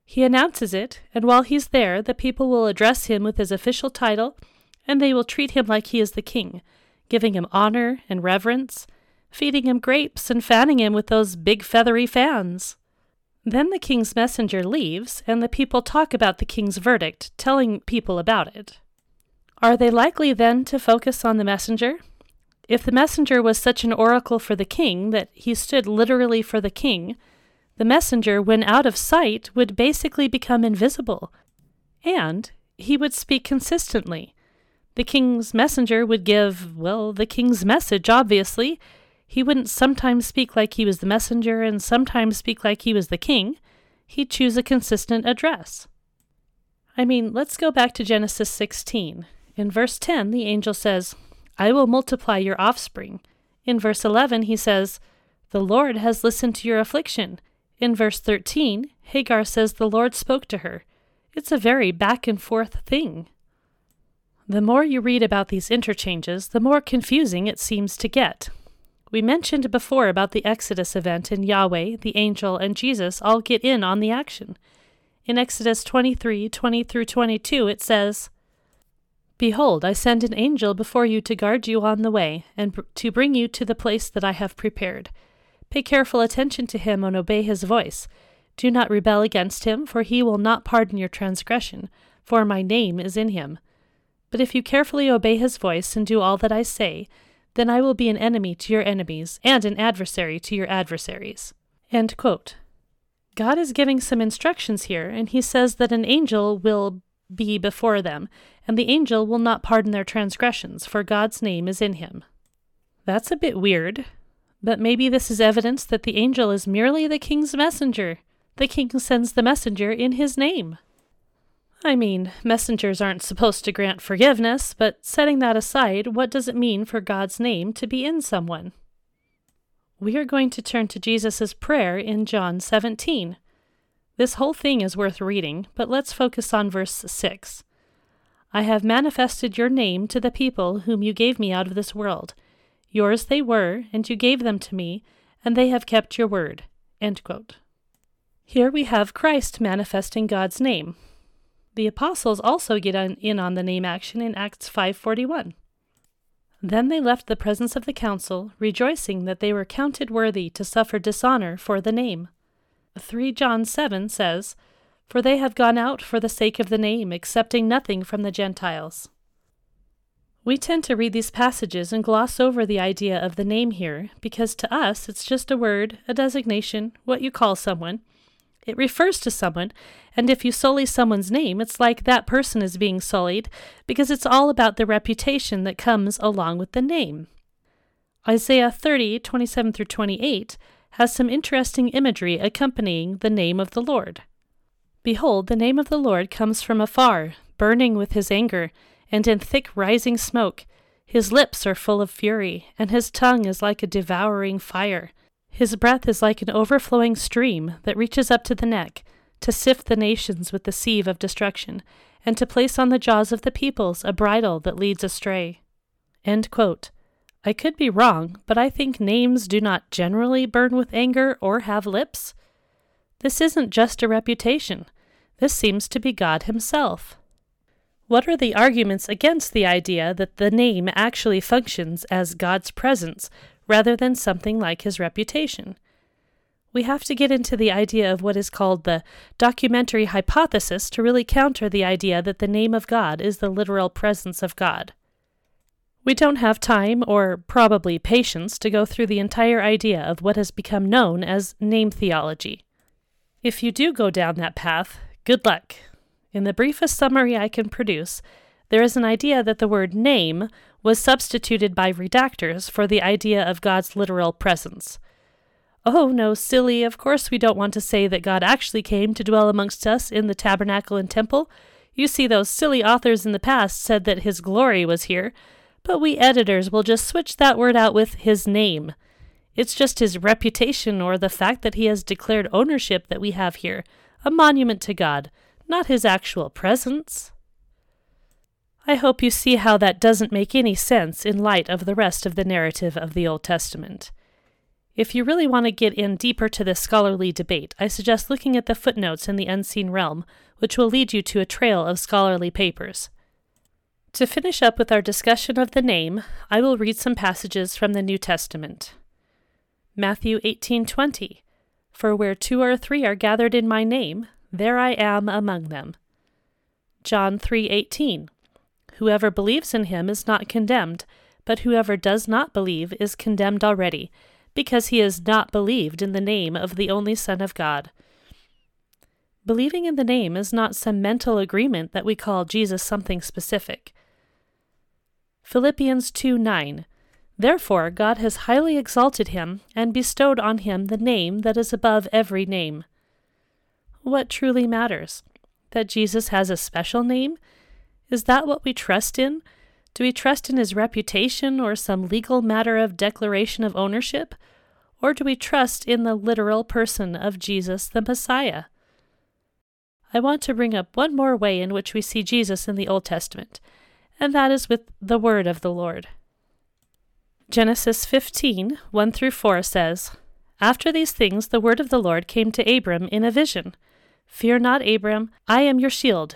He announces it, and while he's there, the people will address him with his official title, and they will treat him like he is the king, giving him honor and reverence, feeding him grapes and fanning him with those big feathery fans. Then the king's messenger leaves, and the people talk about the king's verdict, telling people about it. Are they likely then to focus on the messenger? If the messenger was such an oracle for the king that he stood literally for the king, the messenger, when out of sight, would basically become invisible, and he would speak consistently. The king's messenger would give, well, the king's message, obviously. He wouldn't sometimes speak like he was the messenger and sometimes speak like he was the king. He'd choose a consistent address. I mean, let's go back to Genesis sixteen. In verse ten, the angel says, "I will multiply your offspring." In verse eleven, he says, "The Lord has listened to your affliction." In verse thirteen, Hagar says the Lord spoke to her. It's a very back-and-forth thing. The more you read about these interchanges, the more confusing it seems to get. We mentioned before about the Exodus event, and Yahweh, the angel, and Jesus all get in on the action. In Exodus twenty-three, twenty through twenty-two, it says, "Behold, I send an angel before you to guard you on the way, and b- to bring you to the place that I have prepared. Pay careful attention to him and obey his voice. Do not rebel against him, for he will not pardon your transgression, for my name is in him. But if you carefully obey his voice and do all that I say, then I will be an enemy to your enemies and an adversary to your adversaries." End quote. God is giving some instructions here, and he says that an angel will be before them, and the angel will not pardon their transgressions, for God's name is in him. That's a bit weird. But maybe this is evidence that the angel is merely the king's messenger. The king sends the messenger in his name. I mean, messengers aren't supposed to grant forgiveness, but setting that aside, what does it mean for God's name to be in someone? We are going to turn to Jesus' prayer in John seventeen. This whole thing is worth reading, but let's focus on verse six. "I have manifested your name to the people whom you gave me out of this world. Yours they were, and you gave them to me, and they have kept your word." End quote. Here we have Christ manifesting God's name. The apostles also get in on the name action in Acts five forty-one. "Then they left the presence of the council, rejoicing that they were counted worthy to suffer dishonor for the name." three John seven says, "For they have gone out for the sake of the name, accepting nothing from the Gentiles." We tend to read these passages and gloss over the idea of the name here, because to us it's just a word, a designation, what you call someone. It refers to someone, and if you sully someone's name, it's like that person is being sullied, because it's all about the reputation that comes along with the name. Isaiah thirty, twenty-seven through twenty-eight has some interesting imagery accompanying the name of the Lord. "Behold, the name of the Lord comes from afar, burning with his anger, and in thick rising smoke. His lips are full of fury, and his tongue is like a devouring fire. His breath is like an overflowing stream that reaches up to the neck, to sift the nations with the sieve of destruction, and to place on the jaws of the peoples a bridle that leads astray." End quote. I could be wrong, but I think names do not generally burn with anger or have lips. This isn't just a reputation. This seems to be God himself. What are the arguments against the idea that the name actually functions as God's presence rather than something like his reputation? We have to get into the idea of what is called the documentary hypothesis to really counter the idea that the name of God is the literal presence of God. We don't have time, or probably patience, to go through the entire idea of what has become known as name theology. If you do go down that path, good luck. In the briefest summary I can produce, there is an idea that the word name was substituted by redactors for the idea of God's literal presence. Oh, no, silly, of course we don't want to say that God actually came to dwell amongst us in the tabernacle and temple. You see, those silly authors in the past said that his glory was here, but we editors will just switch that word out with his name. It's just his reputation or the fact that he has declared ownership that we have here, a monument to God, not his actual presence. I hope you see how that doesn't make any sense in light of the rest of the narrative of the Old Testament. If you really want to get in deeper to this scholarly debate, I suggest looking at the footnotes in The Unseen Realm, which will lead you to a trail of scholarly papers. To finish up with our discussion of the name, I will read some passages from the New Testament. Matthew eighteen twenty, "For where two or three are gathered in my name, there I am among them." John three eighteen, "Whoever believes in him is not condemned, but whoever does not believe is condemned already, because he has not believed in the name of the only Son of God." Believing in the name is not some mental agreement that we call Jesus something specific. Philippians two nine, "Therefore God has highly exalted him, and bestowed on him the name that is above every name." What truly matters? That Jesus has a special name? Is that what we trust in? Do we trust in his reputation or some legal matter of declaration of ownership? Or do we trust in the literal person of Jesus the Messiah? I want to bring up one more way in which we see Jesus in the Old Testament, and that is with the word of the Lord. Genesis fifteen, one through four says, "After these things the word of the Lord came to Abram in a vision. Fear not, Abram, I am your shield,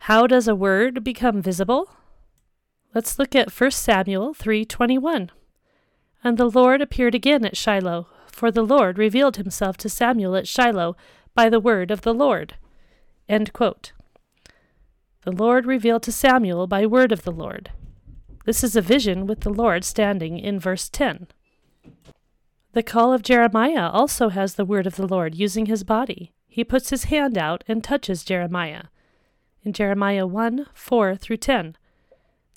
How does a word become visible? Let's look at First Samuel three twenty-one. "And the Lord appeared again at Shiloh, for the Lord revealed himself to Samuel at Shiloh by the word of the Lord." End quote. The Lord revealed to Samuel by word of the Lord. This is a vision with the Lord standing in verse ten. The call of Jeremiah also has the word of the Lord using his body. He puts his hand out and touches Jeremiah. In Jeremiah one, four through ten,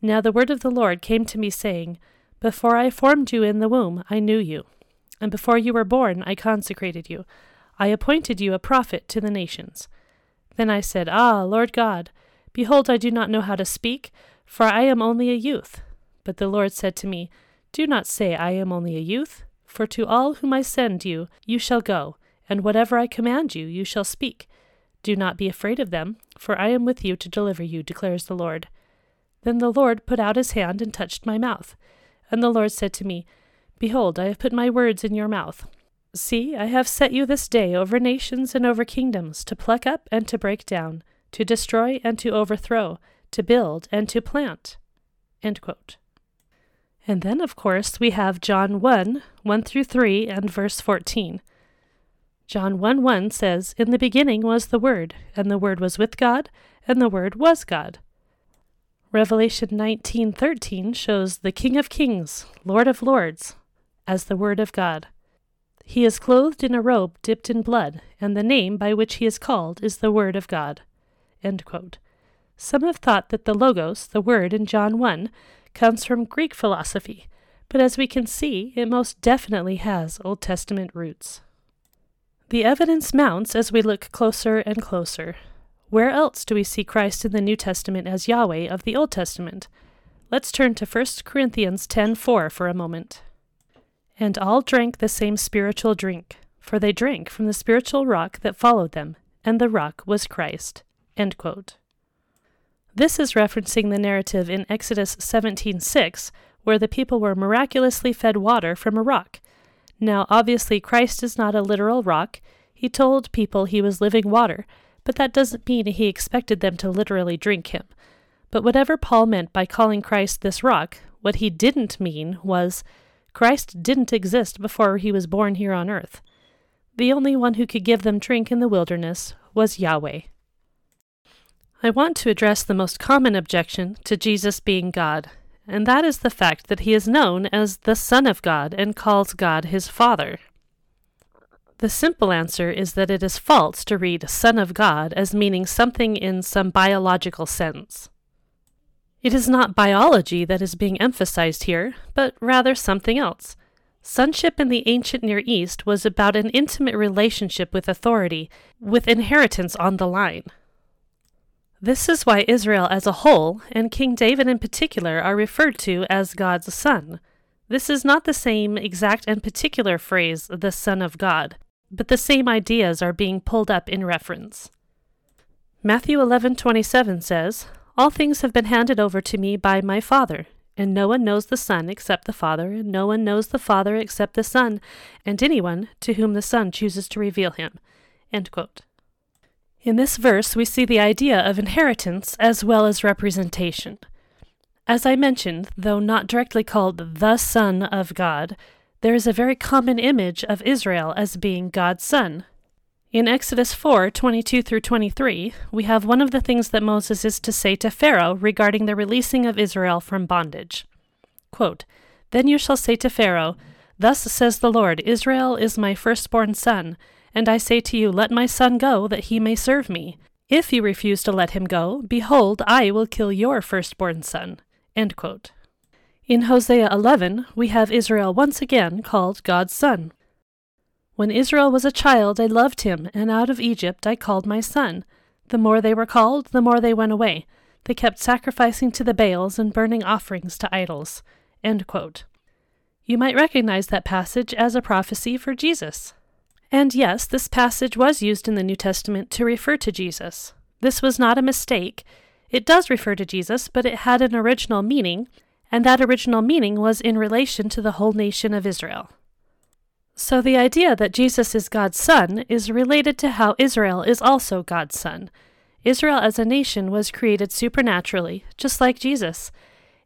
"Now the word of the Lord came to me, saying, Before I formed you in the womb, I knew you. And before you were born, I consecrated you. I appointed you a prophet to the nations. Then I said, Ah, Lord God, behold, I do not know how to speak, for I am only a youth. But the Lord said to me, Do not say, I am only a youth, for to all whom I send you, you shall go, and whatever I command you, you shall speak. Do not be afraid of them, for I am with you to deliver you, declares the Lord. Then the Lord put out his hand and touched my mouth. And the Lord said to me, Behold, I have put my words in your mouth. See, I have set you this day over nations and over kingdoms, to pluck up and to break down, to destroy and to overthrow, to build and to plant." End quote. And then, of course, we have John one, one through three and verse fourteen. John one one says, "In the beginning was the Word, and the Word was with God, and the Word was God." Revelation nineteen thirteen shows the King of Kings, Lord of Lords, as the Word of God. "He is clothed in a robe dipped in blood, and the name by which he is called is the Word of God." End quote. Some have thought that the Logos, the Word in John one, comes from Greek philosophy, but as we can see, it most definitely has Old Testament roots. The evidence mounts as we look closer and closer. Where else do we see Christ in the New Testament as Yahweh of the Old Testament? Let's turn to First Corinthians ten four for a moment. And all drank the same spiritual drink, for they drank from the spiritual rock that followed them, and the rock was Christ. End quote. This is referencing the narrative in Exodus seventeen six, where the people were miraculously fed water from a rock. Now, obviously, Christ is not a literal rock. He told people he was living water, but that doesn't mean he expected them to literally drink him. But whatever Paul meant by calling Christ this rock, what he didn't mean was Christ didn't exist before he was born here on earth. The only one who could give them drink in the wilderness was Yahweh. I want to address the most common objection to Jesus being God, and that is the fact that he is known as the Son of God and calls God his Father. The simple answer is that it is false to read Son of God as meaning something in some biological sense. It is not biology that is being emphasized here, but rather something else. Sonship in the ancient Near East was about an intimate relationship with authority, with inheritance on the line. This is why Israel as a whole, and King David in particular, are referred to as God's son. This is not the same exact and particular phrase, the Son of God, but the same ideas are being pulled up in reference. Matthew eleven twenty-seven says, "All things have been handed over to me by my Father, and no one knows the Son except the Father, and no one knows the Father except the Son, and anyone to whom the Son chooses to reveal him." End quote. In this verse, we see the idea of inheritance as well as representation. As I mentioned, though not directly called the Son of God, there is a very common image of Israel as being God's son. In Exodus four twenty-two through twenty-three, we have one of the things that Moses is to say to Pharaoh regarding the releasing of Israel from bondage. Quote, "Then you shall say to Pharaoh, 'Thus says the Lord, Israel is my firstborn son, and I say to you, let my son go, that he may serve me. If you refuse to let him go, behold, I will kill your firstborn son.'" End quote. In Hosea eleven, we have Israel once again called God's son. "When Israel was a child, I loved him, and out of Egypt I called my son. The more they were called, the more they went away. They kept sacrificing to the Baals and burning offerings to idols." End quote. You might recognize that passage as a prophecy for Jesus. And yes, this passage was used in the New Testament to refer to Jesus. This was not a mistake. It does refer to Jesus, but it had an original meaning, and that original meaning was in relation to the whole nation of Israel. So the idea that Jesus is God's son is related to how Israel is also God's son. Israel as a nation was created supernaturally, just like Jesus.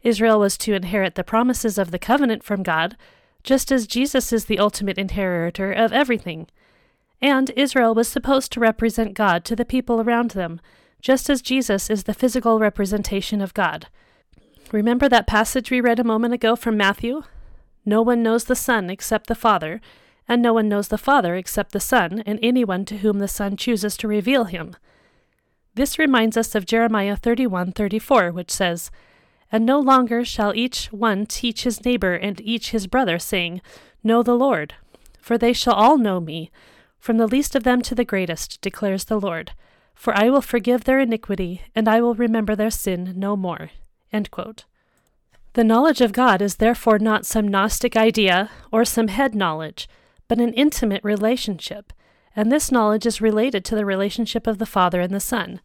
Israel was to inherit the promises of the covenant from God, just as Jesus is the ultimate inheritor of everything. And Israel was supposed to represent God to the people around them, just as Jesus is the physical representation of God. Remember that passage we read a moment ago from Matthew? "No one knows the Son except the Father, and no one knows the Father except the Son, and anyone to whom the Son chooses to reveal him." This reminds us of Jeremiah thirty-one thirty-four, which says, "And no longer shall each one teach his neighbor and each his brother, saying, 'Know the Lord,' for they shall all know me, from the least of them to the greatest, declares the Lord. For I will forgive their iniquity, and I will remember their sin no more." End quote. The knowledge of God is therefore not some Gnostic idea or some head knowledge, but an intimate relationship, and this knowledge is related to the relationship of the Father and the Son.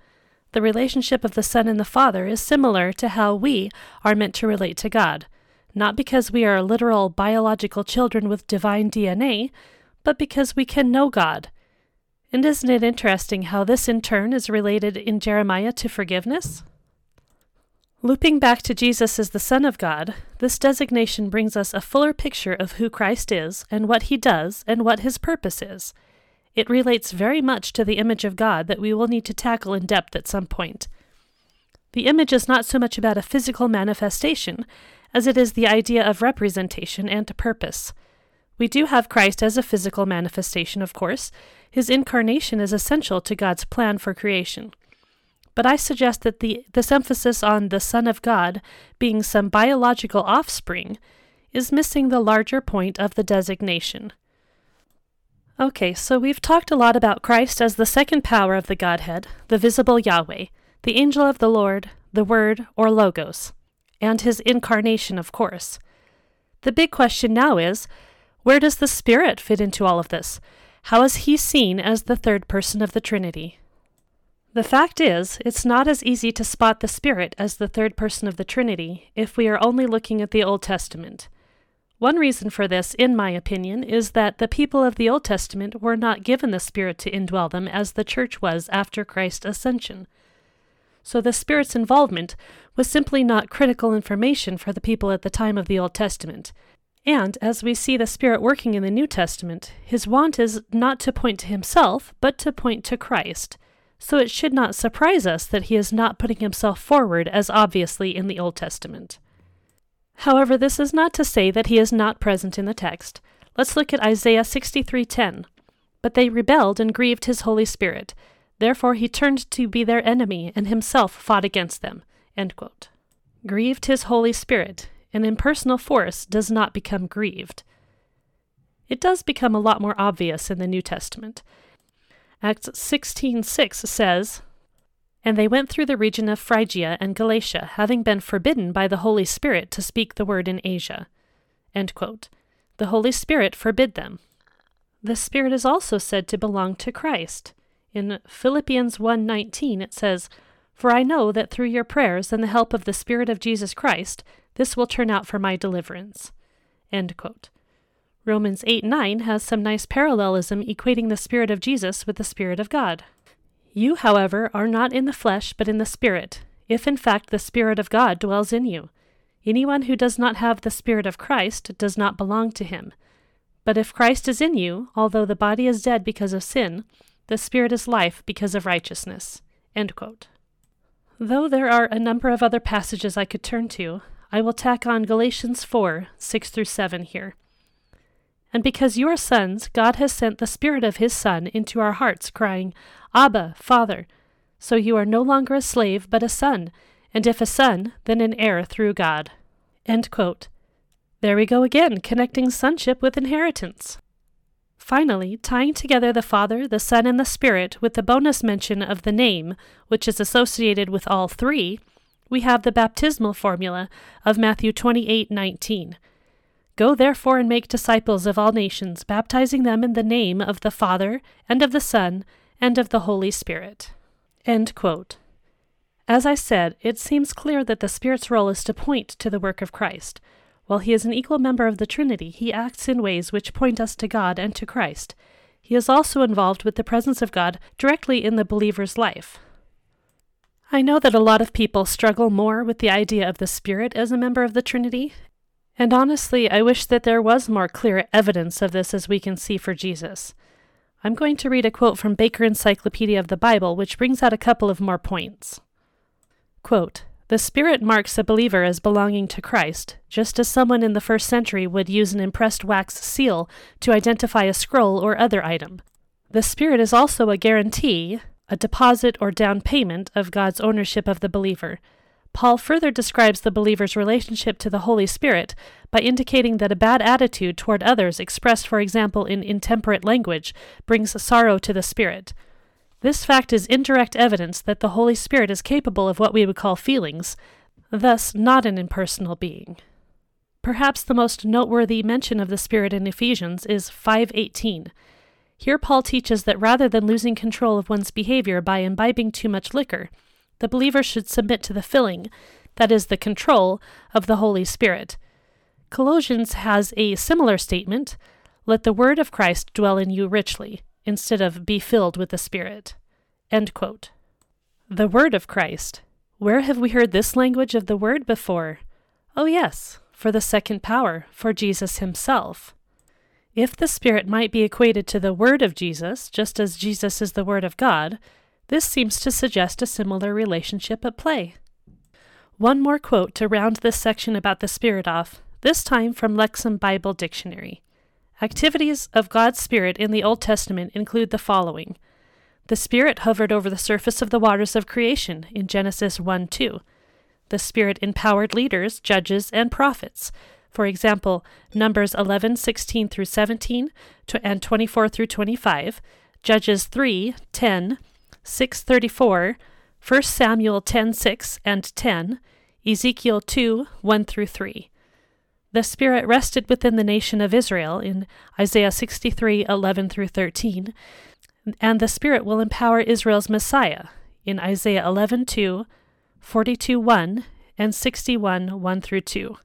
The relationship of the Son and the Father is similar to how we are meant to relate to God, not because we are literal biological children with divine D N A, but because we can know God. And isn't it interesting how this in turn is related in Jeremiah to forgiveness? Looping back to Jesus as the Son of God, this designation brings us a fuller picture of who Christ is and what he does and what his purpose is. It relates very much to the image of God that we will need to tackle in depth at some point. The image is not so much about a physical manifestation as it is the idea of representation and purpose. We do have Christ as a physical manifestation, of course. His incarnation is essential to God's plan for creation. But I suggest that the, this emphasis on the Son of God being some biological offspring is missing the larger point of the designation. Okay, so we've talked a lot about Christ as the second power of the Godhead, the visible Yahweh, the angel of the Lord, the Word, or Logos, and his incarnation, of course. The big question now is, where does the Spirit fit into all of this? How is he seen as the third person of the Trinity? The fact is, it's not as easy to spot the Spirit as the third person of the Trinity if we are only looking at the Old Testament. One reason for this, in my opinion, is that the people of the Old Testament were not given the Spirit to indwell them as the Church was after Christ's ascension. So the Spirit's involvement was simply not critical information for the people at the time of the Old Testament. And as we see the Spirit working in the New Testament, his want is not to point to himself, but to point to Christ. So it should not surprise us that he is not putting himself forward as obviously in the Old Testament. However, this is not to say that he is not present in the text. Let's look at Isaiah sixty-three ten. But they rebelled and grieved his Holy Spirit. Therefore he turned to be their enemy and himself fought against them. End quote. Grieved his Holy Spirit. An impersonal force does not become grieved. It does become a lot more obvious in the New Testament. Acts sixteen six says, And they went through the region of Phrygia and Galatia, having been forbidden by the Holy Spirit to speak the word in Asia. End quote. The Holy Spirit forbid them. The Spirit is also said to belong to Christ. In Philippians one nineteen it says, For I know that through your prayers and the help of the Spirit of Jesus Christ, this will turn out for my deliverance. End quote. Romans eight nine has some nice parallelism equating the Spirit of Jesus with the Spirit of God. You, however, are not in the flesh, but in the Spirit, if in fact the Spirit of God dwells in you. Anyone who does not have the Spirit of Christ does not belong to him. But if Christ is in you, although the body is dead because of sin, the Spirit is life because of righteousness. End quote. Though there are a number of other passages I could turn to, I will tack on Galatians four, six through seven here. And because you are sons, God has sent the Spirit of his Son into our hearts, crying, Abba, Father. So you are no longer a slave, but a son, and if a son, then an heir through God. End quote. There we go again, connecting sonship with inheritance. Finally, tying together the Father, the Son, and the Spirit with the bonus mention of the name, which is associated with all three, we have the baptismal formula of Matthew twenty-eight nineteen. Go therefore and make disciples of all nations, baptizing them in the name of the Father, and of the Son, and of the Holy Spirit. End quote. As I said, it seems clear that the Spirit's role is to point to the work of Christ. While he is an equal member of the Trinity, he acts in ways which point us to God and to Christ. He is also involved with the presence of God directly in the believer's life. I know that a lot of people struggle more with the idea of the Spirit as a member of the Trinity, and honestly, I wish that there was more clear evidence of this as we can see for Jesus. I'm going to read a quote from Baker Encyclopedia of the Bible, which brings out a couple of more points. Quote, The Spirit marks a believer as belonging to Christ, just as someone in the first century would use an impressed wax seal to identify a scroll or other item. The Spirit is also a guarantee, a deposit or down payment of God's ownership of the believer. Paul further describes the believer's relationship to the Holy Spirit by indicating that a bad attitude toward others expressed, for example, in intemperate language, brings sorrow to the Spirit. This fact is indirect evidence that the Holy Spirit is capable of what we would call feelings, thus not an impersonal being. Perhaps the most noteworthy mention of the Spirit in Ephesians is five eighteen. Here Paul teaches that rather than losing control of one's behavior by imbibing too much liquor, the believer should submit to the filling, that is, the control, of the Holy Spirit. Colossians has a similar statement, Let the word of Christ dwell in you richly, instead of be filled with the Spirit. End quote. The word of Christ. Where have we heard this language of the word before? Oh yes, for the second power, for Jesus himself. If the Spirit might be equated to the word of Jesus, just as Jesus is the word of God, this seems to suggest a similar relationship at play. One more quote to round this section about the Spirit off, this time from Lexham Bible Dictionary. Activities of God's Spirit in the Old Testament include the following. The Spirit hovered over the surface of the waters of creation in Genesis one two. The Spirit empowered leaders, judges, and prophets. For example, Numbers eleven, sixteen through seventeen, and twenty-four through twenty-five, Judges three, ten, six thirty-four, First Samuel ten, six and ten, Ezekiel two, one through three. The Spirit rested within the nation of Israel in Isaiah sixty-three, eleven through thirteen, and the Spirit will empower Israel's Messiah in Isaiah eleven, two, forty-two, one, and sixty-one, one through two.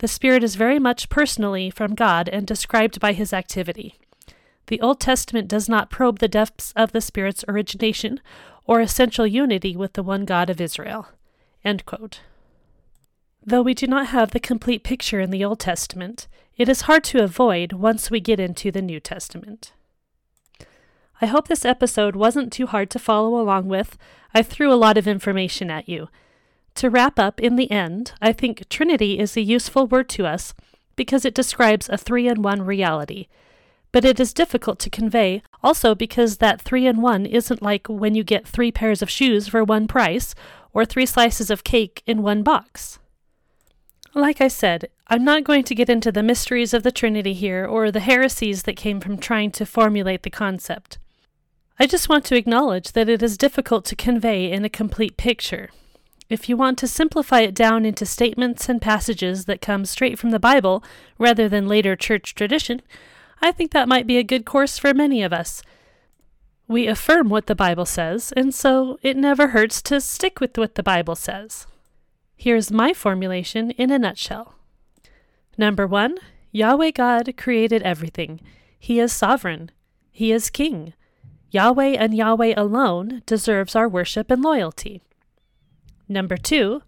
The Spirit is very much personally from God and described by his activity. The Old Testament does not probe the depths of the Spirit's origination or essential unity with the one God of Israel." End quote. Though we do not have the complete picture in the Old Testament, it is hard to avoid once we get into the New Testament. I hope this episode wasn't too hard to follow along with. I threw a lot of information at you. To wrap up, in the end, I think Trinity is a useful word to us because it describes a three-in-one reality. But it is difficult to convey, also because that three-in-one isn't like when you get three pairs of shoes for one price or three slices of cake in one box. Like I said, I'm not going to get into the mysteries of the Trinity here or the heresies that came from trying to formulate the concept. I just want to acknowledge that it is difficult to convey in a complete picture. If you want to simplify it down into statements and passages that come straight from the Bible rather than later church tradition, I think that might be a good course for many of us. We affirm what the Bible says, and so it never hurts to stick with what the Bible says. Here's my formulation in a nutshell. Number one, Yahweh God created everything. He is sovereign. He is king. Yahweh and Yahweh alone deserves our worship and loyalty. Number two,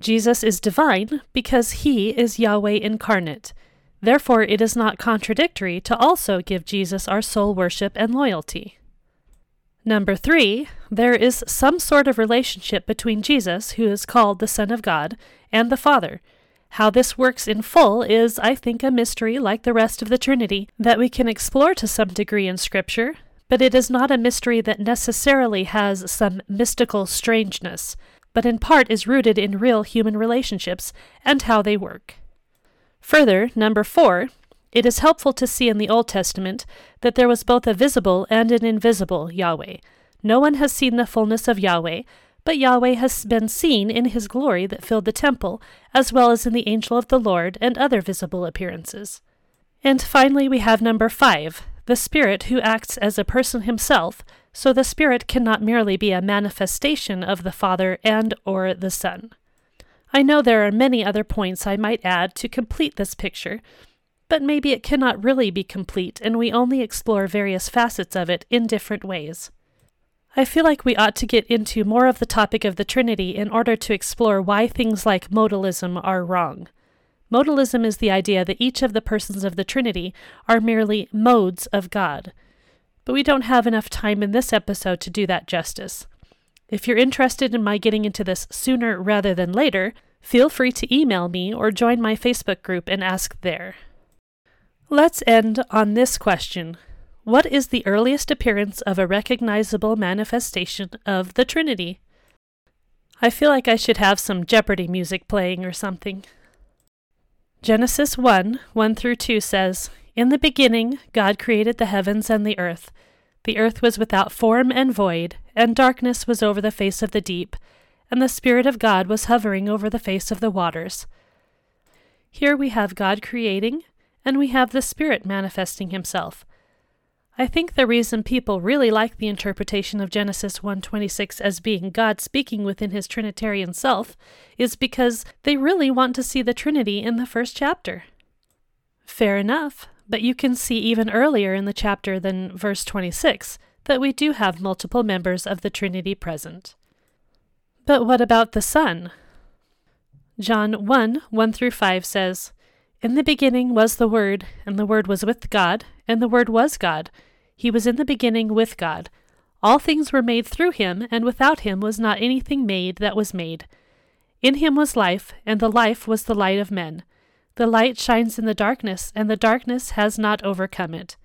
Jesus is divine because he is Yahweh incarnate. Therefore, it is not contradictory to also give Jesus our sole worship and loyalty. Number three, there is some sort of relationship between Jesus, who is called the Son of God, and the Father. How this works in full is, I think, a mystery like the rest of the Trinity that we can explore to some degree in Scripture, but it is not a mystery that necessarily has some mystical strangeness, but in part is rooted in real human relationships and how they work. Further, number four, it is helpful to see in the Old Testament that there was both a visible and an invisible Yahweh. No one has seen the fullness of Yahweh, but Yahweh has been seen in his glory that filled the temple, as well as in the angel of the Lord and other visible appearances. And finally, we have number five, the Spirit who acts as a person himself, so the Spirit cannot merely be a manifestation of the Father and or the Son. I know there are many other points I might add to complete this picture, but maybe it cannot really be complete and we only explore various facets of it in different ways. I feel like we ought to get into more of the topic of the Trinity in order to explore why things like modalism are wrong. Modalism is the idea that each of the persons of the Trinity are merely modes of God, but we don't have enough time in this episode to do that justice. If you're interested in my getting into this sooner rather than later, feel free to email me or join my Facebook group and ask there. Let's end on this question. What is the earliest appearance of a recognizable manifestation of the Trinity? I feel like I should have some Jeopardy music playing or something. Genesis one, one through two says, "In the beginning, God created the heavens and the earth. The earth was without form and void, and darkness was over the face of the deep, and the Spirit of God was hovering over the face of the waters." Here we have God creating, and we have the Spirit manifesting himself. I think the reason people really like the interpretation of Genesis one twenty-six as being God speaking within his Trinitarian self is because they really want to see the Trinity in the first chapter. Fair enough. But you can see even earlier in the chapter than verse twenty-six that we do have multiple members of the Trinity present. But what about the Son? John one, one through five says, "In the beginning was the Word, and the Word was with God, and the Word was God. He was in the beginning with God. All things were made through him, and without him was not anything made that was made. In him was life, and the life was the light of men. The light shines in the darkness, and the darkness has not overcome it."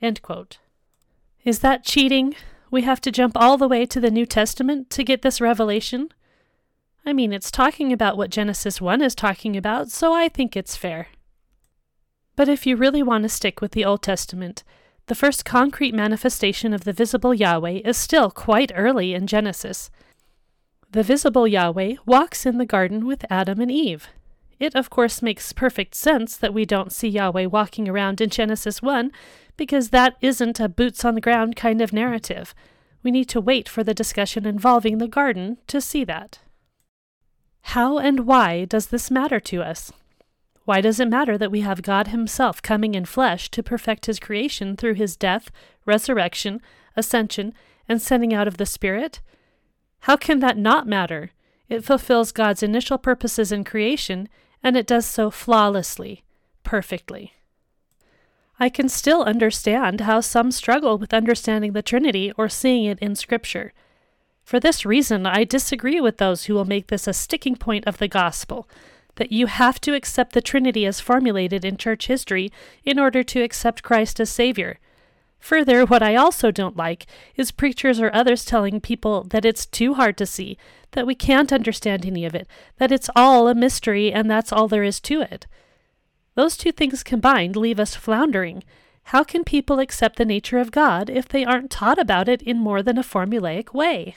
End quote. Is that cheating? We have to jump all the way to the New Testament to get this revelation? I mean, it's talking about what Genesis one is talking about, so I think it's fair. But if you really want to stick with the Old Testament, the first concrete manifestation of the visible Yahweh is still quite early in Genesis. The visible Yahweh walks in the garden with Adam and Eve. It, of course, makes perfect sense that we don't see Yahweh walking around in Genesis one, because that isn't a boots-on-the-ground kind of narrative. We need to wait for the discussion involving the garden to see that. How and why does this matter to us? Why does it matter that we have God himself coming in flesh to perfect his creation through his death, resurrection, ascension, and sending out of the Spirit? How can that not matter? It fulfills God's initial purposes in creation, and it does so flawlessly, perfectly. I can still understand how some struggle with understanding the Trinity or seeing it in Scripture. For this reason, I disagree with those who will make this a sticking point of the gospel, that you have to accept the Trinity as formulated in church history in order to accept Christ as Savior. Further, what I also don't like is preachers or others telling people that it's too hard to see, that we can't understand any of it, that it's all a mystery and that's all there is to it. Those two things combined leave us floundering. How can people accept the nature of God if they aren't taught about it in more than a formulaic way?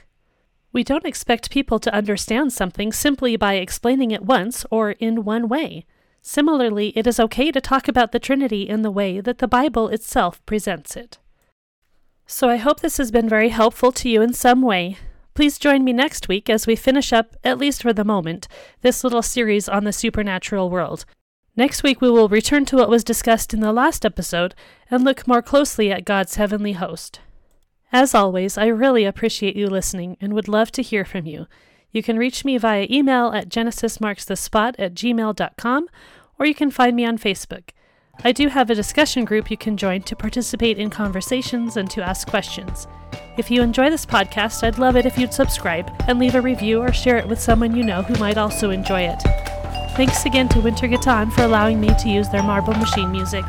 We don't expect people to understand something simply by explaining it once or in one way. Similarly, it is okay to talk about the Trinity in the way that the Bible itself presents it. So I hope this has been very helpful to you in some way. Please join me next week as we finish up, at least for the moment, this little series on the supernatural world. Next week we will return to what was discussed in the last episode and look more closely at God's heavenly host. As always, I really appreciate you listening and would love to hear from you. You can reach me via email at genesis marks the spot at gmail dot com, or you can find me on Facebook. I do have a discussion group you can join to participate in conversations and to ask questions. If you enjoy this podcast, I'd love it if you'd subscribe and leave a review or share it with someone you know who might also enjoy it. Thanks again to Winter Gatan for allowing me to use their Marble Machine music.